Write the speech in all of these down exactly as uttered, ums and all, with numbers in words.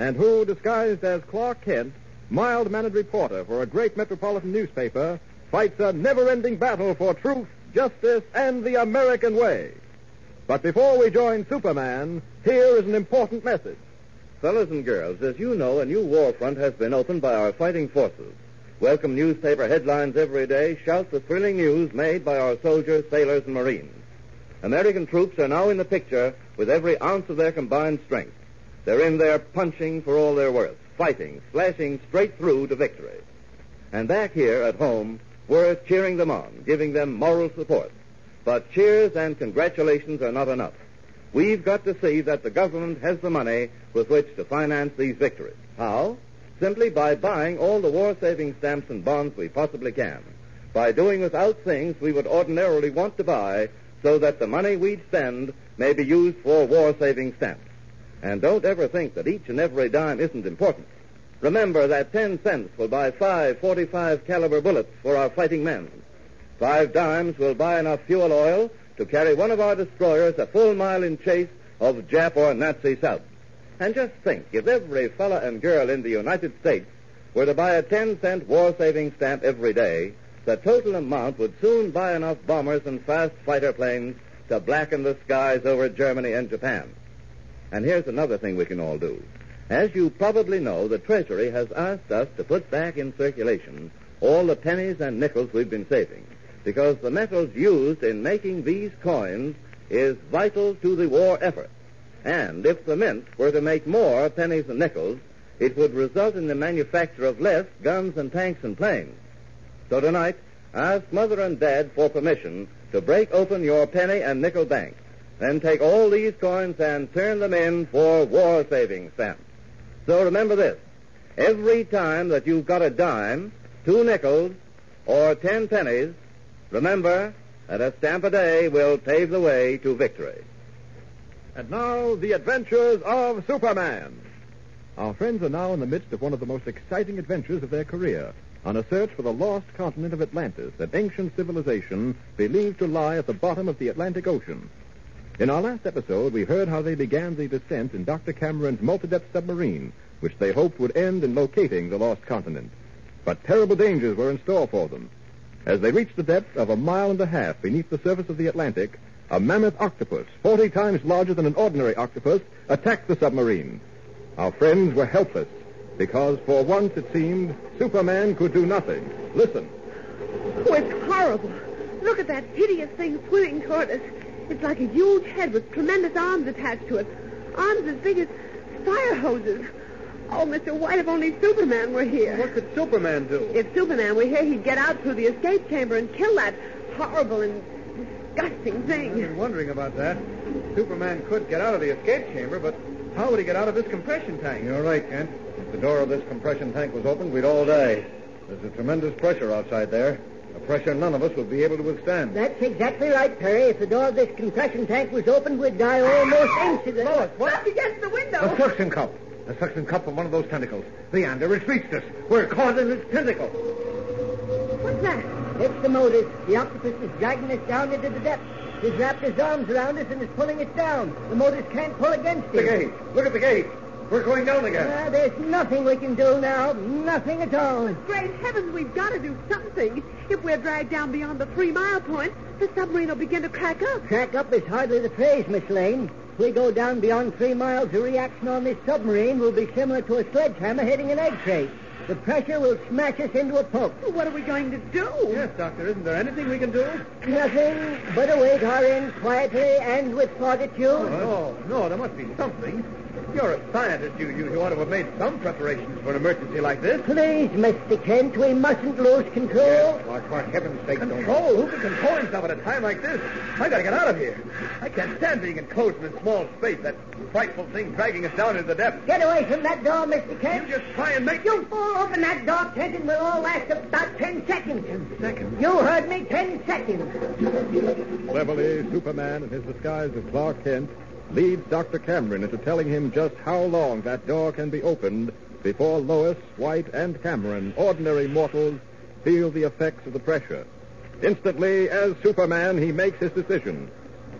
and who, disguised as Clark Kent, mild-mannered reporter for a great metropolitan newspaper, fights a never-ending battle for truth, justice, and the American way. But before we join Superman, here is an important message. Fellas and girls, as you know, a new war front has been opened by our fighting forces. Welcome newspaper headlines every day shout the thrilling news made by our soldiers, sailors, and Marines. American troops are now in the picture with every ounce of their combined strength. They're in there punching for all their worth, fighting, slashing straight through to victory. And back here at home, we're cheering them on, giving them moral support. But cheers and congratulations are not enough. We've got to see that the government has the money with which to finance these victories. How? Simply by buying all the war-saving stamps and bonds we possibly can, by doing without things we would ordinarily want to buy so that the money we'd spend may be used for war-saving stamps. And don't ever think that each and every dime isn't important. Remember that ten cents will buy five forty-five caliber bullets for our fighting men. Five dimes will buy enough fuel oil to carry one of our destroyers a full mile in chase of Jap or Nazi South. And just think, if every fella and girl in the United States were to buy a ten-cent war-saving stamp every day, the total amount would soon buy enough bombers and fast fighter planes to blacken the skies over Germany and Japan. And here's another thing we can all do. As you probably know, the Treasury has asked us to put back in circulation all the pennies and nickels we've been saving, because the metals used in making these coins is vital to the war effort. And if the mint were to make more pennies and nickels, it would result in the manufacture of less guns and tanks and planes. So tonight, ask Mother and Dad for permission to break open your penny and nickel bank. Then take all these coins and turn them in for war-saving stamps. So remember this. Every time that you've got a dime, two nickels, or ten pennies, remember that a stamp a day will pave the way to victory. And now, the adventures of Superman. Our friends are now in the midst of one of the most exciting adventures of their career, on a search for the lost continent of Atlantis, an ancient civilization believed to lie at the bottom of the Atlantic Ocean. In our last episode, we heard how they began the descent in Doctor Cameron's multi-depth submarine, which they hoped would end in locating the lost continent. But terrible dangers were in store for them. As they reached the depth of a mile and a half beneath the surface of the Atlantic, a mammoth octopus, forty times larger than an ordinary octopus, attacked the submarine. Our friends were helpless, because for once, it seemed, Superman could do nothing. Listen. Oh, it's horrible. Look at that hideous thing swimming toward us. It's like a huge head with tremendous arms attached to it. Arms as big as fire hoses. Oh, Mister White, if only Superman were here. What could Superman do? If Superman were here, he'd get out through the escape chamber and kill that horrible and disgusting thing. I've been wondering about that. Superman could get out of the escape chamber, but how would he get out of this compression tank? You're right, Kent. If the door of this compression tank was opened, we'd all die. There's a tremendous pressure outside there. A pressure none of us would be able to withstand. That's exactly right, Perry. If the door of this compression tank was opened, we'd die almost instantly. Lois, what? Up against the window. A suction cup. A suction cup from one of those tentacles. Leander, it's reached us. We're caught in its tentacle. What's that? It's the motors. The octopus is dragging us down into the depths. He's wrapped his arms around us and is pulling us down. The motors can't pull against it. The gauge. Look at the gauge. We're going down again. Uh, there's nothing we can do now. Nothing at all. Great heavens, we've got to do something. If we're dragged down beyond the three-mile point, the submarine will begin to crack up. Crack up is hardly the phrase, Miss Lane. we go down beyond three miles, the reaction on this submarine will be similar to a sledgehammer hitting an egg crate. The pressure will smash us into a pulp. Well, what are we going to do? Yes, Doctor, isn't there anything we can do? Nothing but await our end quietly and with fortitude. Oh, no, no, there must be something. If you're a scientist, you, you, you ought to have made some preparations for an emergency like this. Please, Mister Kent, we mustn't lose control. Yes, well, for heaven's sake, control? Don't. Control? Who can control himself at a time like this? I gotta get out of here. I can't stand being enclosed in a small space, that frightful thing dragging us down into the depths. Get away from that door, Mister Kent. You just try and make... You fall open that door, Kent, and we'll all last about ten seconds. Ten seconds? You heard me, ten seconds. Cleverly, Superman, in his disguise of Clark Kent, leads Doctor Cameron into telling him just how long that door can be opened before Lois, White, and Cameron, ordinary mortals, feel the effects of the pressure. Instantly, as Superman, he makes his decision,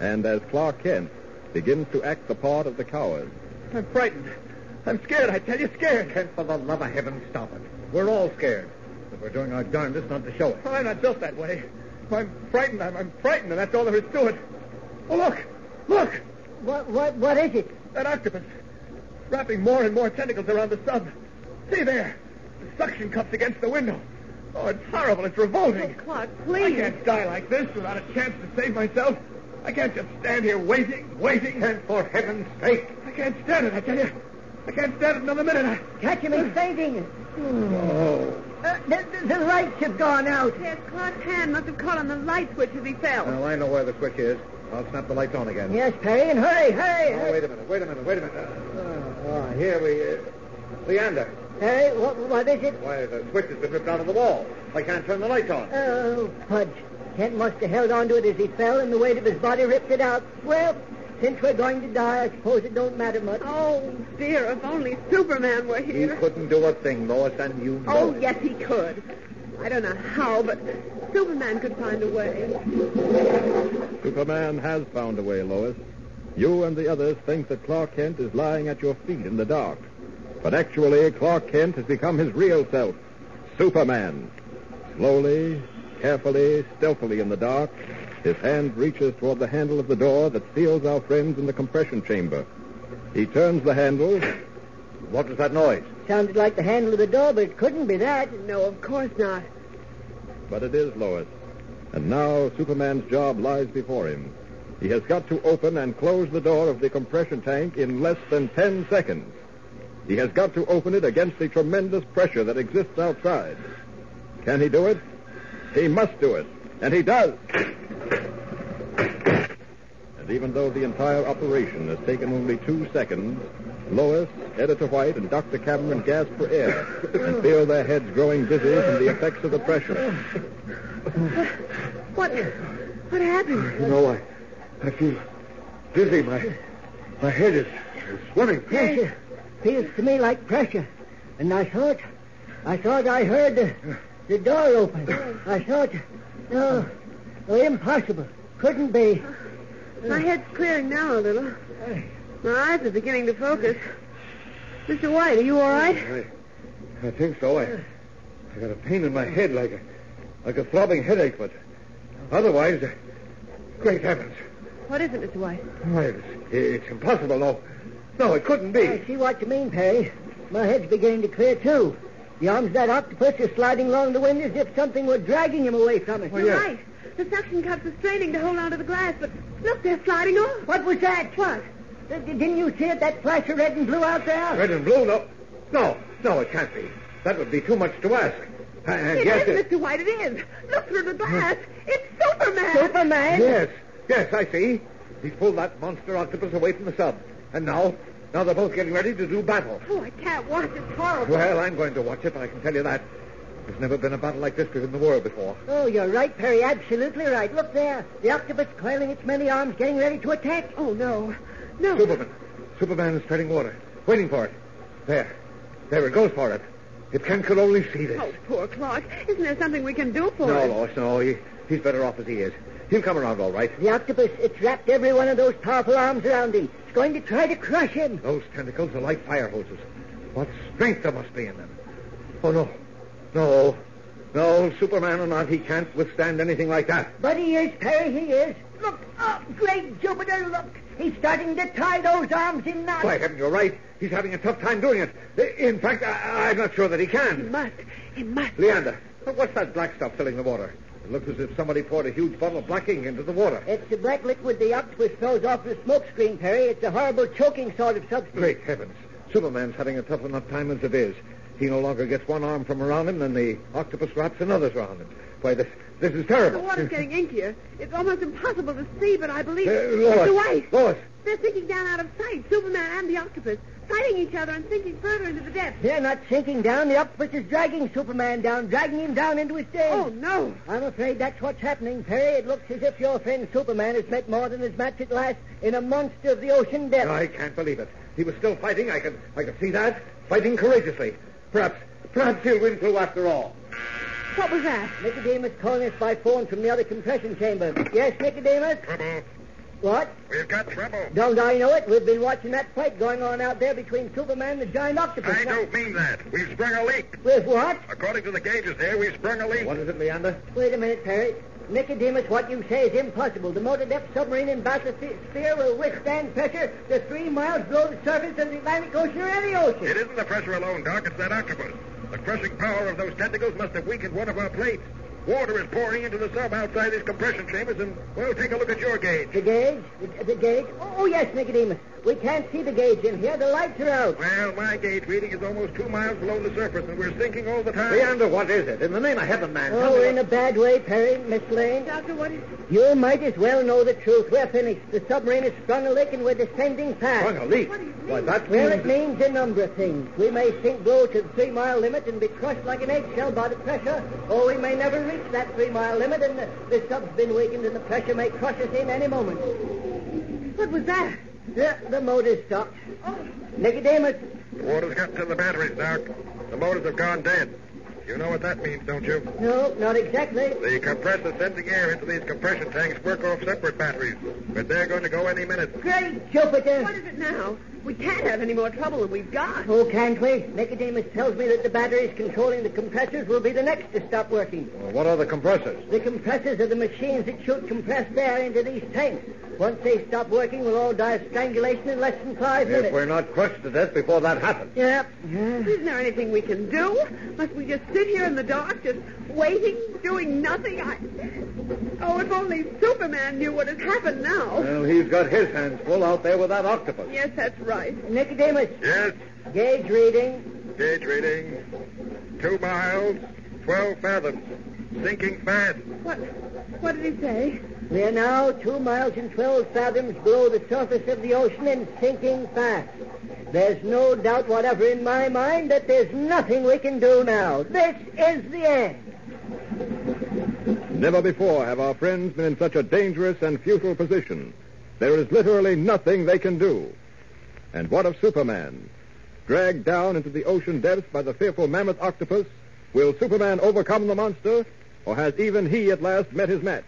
and as Clark Kent begins to act the part of the coward. I'm frightened. I'm scared, I tell you, scared. Kent, for the love of heaven, stop it. We're all scared, but we're doing our darndest not to show it. Oh, I'm not built that way. I'm frightened, I'm, I'm frightened, and that's all there is to it. Oh, look, look! What what what is it? That octopus. Wrapping more and more tentacles around the sub. See there. The suction cups against the window. Oh, it's horrible. It's revolting. Oh, Clark, please. I can't die like this without a chance to save myself. I can't just stand here waiting, waiting. And for heaven's sake. I can't stand it, I tell you. I can't stand it another minute. I... Catch him in fainting. Oh. Uh, the, the, the lights have gone out. Yes, Clark's hand must have caught on the light switch as he fell. Well, I know where the switch is. I'll snap the lights on again. Yes, Perry, and hurry, hurry. Oh, hurry. wait a minute, wait a minute, wait a minute. Uh, oh, here we... Uh, Leander. Perry, what, what is it? Why, the switch has been ripped out of the wall. I can't turn the lights on. Oh, fudge. Kent must have held on to it as he fell, and the weight of his body ripped it out. Well, since we're going to die, I suppose it don't matter much. Oh, dear, if only Superman were here. He couldn't do a thing, Lois, and you know Oh, it. Yes, he could. I don't know how, but Superman could find a way. Superman has found a way, Lois. You and the others think that Clark Kent is lying at your feet in the dark. But actually, Clark Kent has become his real self, Superman. Slowly, carefully, stealthily in the dark, his hand reaches toward the handle of the door that seals our friends in the compression chamber. He turns the handle. What was that noise? Sounded like the handle of the door, but it couldn't be that. No, of course not. But it is, Lois. And now Superman's job lies before him. He has got to open and close the door of the compression tank in less than ten seconds. He has got to open it against the tremendous pressure that exists outside. Can he do it? He must do it. And he does. And even though the entire operation has taken only two seconds... Lois, Editor White, and Doctor Cameron gasp for air and feel their heads growing dizzy from the effects of the pressure. What? What, what happened? You know, I, I feel dizzy. My, my head is, is swimming. Pressure feels to me like pressure. And I thought, I thought I heard the, the door open. I thought, no, no, impossible. Couldn't be. My head's clearing now a little. My eyes are beginning to focus. Mister White, are you all right? I, I think so. I, I got a pain in my head, like a, like a throbbing headache, but otherwise, great heavens! What is it, Mister White? Oh, it's, it's impossible. No, no, it couldn't be. I see what you mean, Perry. My head's beginning to clear too. The arms of that octopus are sliding along the wind as if something were dragging him away from it. Well, You're yes. right. The suction cups are straining to hold onto the glass, but look, they're sliding off. What was that? What? Didn't you see it, that flash of red and blue out there? Red and blue? No. No, no, it can't be. That would be too much to ask. I, I it guess is, it... Mister White, it is. Look through the glass. It's Superman. Superman? Yes, yes, I see. He's pulled that monster octopus away from the sub. And now, now they're both getting ready to do battle. Oh, I can't watch. It's horrible. Well, I'm going to watch it, I can tell you that. There's never been a battle like this in the world before. Oh, you're right, Perry, absolutely right. Look there. The octopus coiling its many arms, getting ready to attack. Oh, no. No. Superman. Superman is treading water, waiting for it. There. There it goes for it. If Kent could only see this. Oh, poor Clark. Isn't there something we can do for no, him? No, Lois, no. He, he's better off as he is. He'll come around all right. The octopus, it's wrapped every one of those powerful arms around him. It's going to try to crush him. Those tentacles are like fire hoses. What strength there must be in them. Oh, no. No. No, Superman or not, he can't withstand anything like that. But he is, Perry, he is. Look up, great Jupiter, look. He's starting to tie those arms in knots. Why, haven't you right? He's having a tough time doing it. In fact, I, I'm not sure that he can. He must. He must. Leander, what's that black stuff filling the water? It looks as if somebody poured a huge bottle of black ink into the water. It's the black liquid the octopus throws off the smoke screen, Perry. It's a horrible choking sort of substance. Great heavens. Superman's having a tough enough time as it is. He no longer gets one arm from around him, and the octopus wraps another's around him. Why, this this is terrible. The water's getting inkier. It's almost impossible to see, but I believe... Uh, Lois, the ice. Lois. They're sinking down out of sight, Superman and the octopus, fighting each other and sinking further into the depths. They're not sinking down. The octopus is dragging Superman down, dragging him down into his cave. Oh, no. I'm afraid that's what's happening, Perry. It looks as if your friend Superman has met more than his match at last in a monster of the ocean depths. No, I can't believe it. He was still fighting. I could, I could see that. Fighting courageously. Perhaps, perhaps he'll win through after all. What was that? Nicodemus calling us by phone from the other compression chamber. Yes, Nicodemus? Trouble. What? We've got trouble. Don't I know it? We've been watching that fight going on out there between Superman and the giant octopus. I don't mean that. We've sprung a leak. With what? According to the gauges there, we've sprung a leak. What is it, Leander? Wait a minute, Perry. Nicodemus, what you say is impossible. The motor-depth submarine in bathysphere will withstand pressure to three miles below the surface of the Atlantic Ocean or any ocean. It isn't the pressure alone, Doc. It's that octopus. The crushing power of those tentacles must have weakened one of our plates. Water is pouring into the sub outside these compression chambers, and, well, take a look at your gauge. The gauge? The, the gauge? Oh, yes, Nicodemus. We can't see the gauge in here. The lights are out. Well, my gauge reading is almost two miles below the surface, and we're sinking all the time. Leander, what is it? In the name of heaven, man. Oh, we're in a bad way, Perry, Miss Lane. Doctor, what is it? You might as well know the truth. We're finished. The submarine has sprung a leak, and we're descending fast. Sprung a leak? What do you mean? Well, that means... well, it means a number of things. We may sink below to the three-mile limit and be crushed like an eggshell by the pressure, or we may never reach that three-mile limit, and the, the sub's been weakened, and the pressure may crush us in any moment. What was that? The, the motor's stopped. Oh. Nicodemus. The water's got to the batteries, Doc. The motors have gone dead. You know what that means, don't you? No, not exactly. The compressor sending air into these compression tanks work off separate batteries, but they're going to go any minute. Great Jupiter! What is it now? We can't have any more trouble than we've got. Oh, can't we? Nicodemus tells me that the batteries controlling the compressors will be the next to stop working. Well, what are the compressors? The compressors are the machines that shoot compressed air into these tanks. Once they stop working, we'll all die of strangulation in less than five minutes. If we're not crushed to death before that happens. Yep. Yeah. Isn't there anything we can do? Must we just sit here in the dark, just waiting, doing nothing? I... Oh, if only Superman knew what has happened now. Well, he's got his hands full out there with that octopus. Yes, that's right. Nicodemus. Yes? Gauge reading. Gauge reading. Two miles, twelve fathoms. Sinking fast. What, what did he say? We are now two miles and twelve fathoms below the surface of the ocean and sinking fast. There's no doubt whatever in my mind that there's nothing we can do now. This is the end. Never before have our friends been in such a dangerous and futile position. There is literally nothing they can do. And what of Superman? Dragged down into the ocean depths by the fearful mammoth octopus, will Superman overcome the monster, or has even he at last met his match?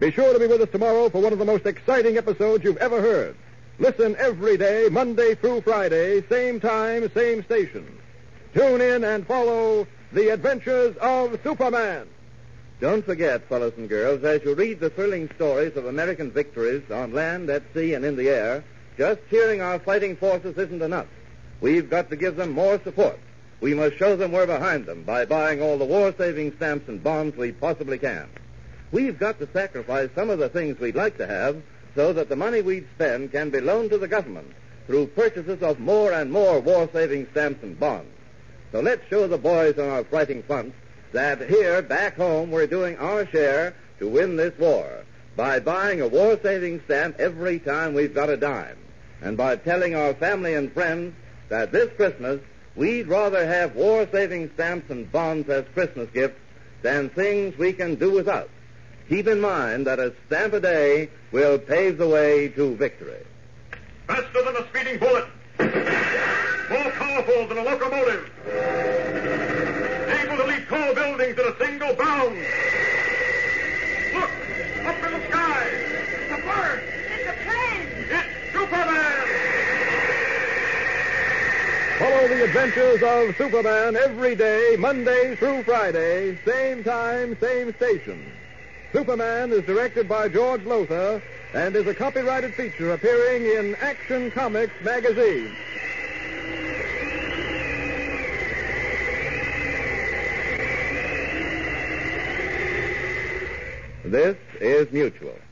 Be sure to be with us tomorrow for one of the most exciting episodes you've ever heard. Listen every day, Monday through Friday, same time, same station. Tune in and follow The Adventures of Superman. Don't forget, fellows and girls, as you read the thrilling stories of American victories on land, at sea, and in the air, just cheering our fighting forces isn't enough. We've got to give them more support. We must show them we're behind them by buying all the war-saving stamps and bonds we possibly can. We've got to sacrifice some of the things we'd like to have so that the money we'd spend can be loaned to the government through purchases of more and more war-saving stamps and bonds. So let's show the boys on our fighting front that here, back home, we're doing our share to win this war by buying a war-saving stamp every time we've got a dime and by telling our family and friends that this Christmas we'd rather have war-saving stamps and bonds as Christmas gifts than things we can do without. Keep in mind that a stamp a day will pave the way to victory. Faster than a speeding bullet. More powerful than a locomotive. Able to leap tall buildings in a single bound. Look, up in the sky. It's a bird. It's a plane. It's Superman. Follow The Adventures of Superman every day, Monday through Friday, same time, same station. Superman is directed by George Lothar and is a copyrighted feature appearing in Action Comics magazine. This is Mutual.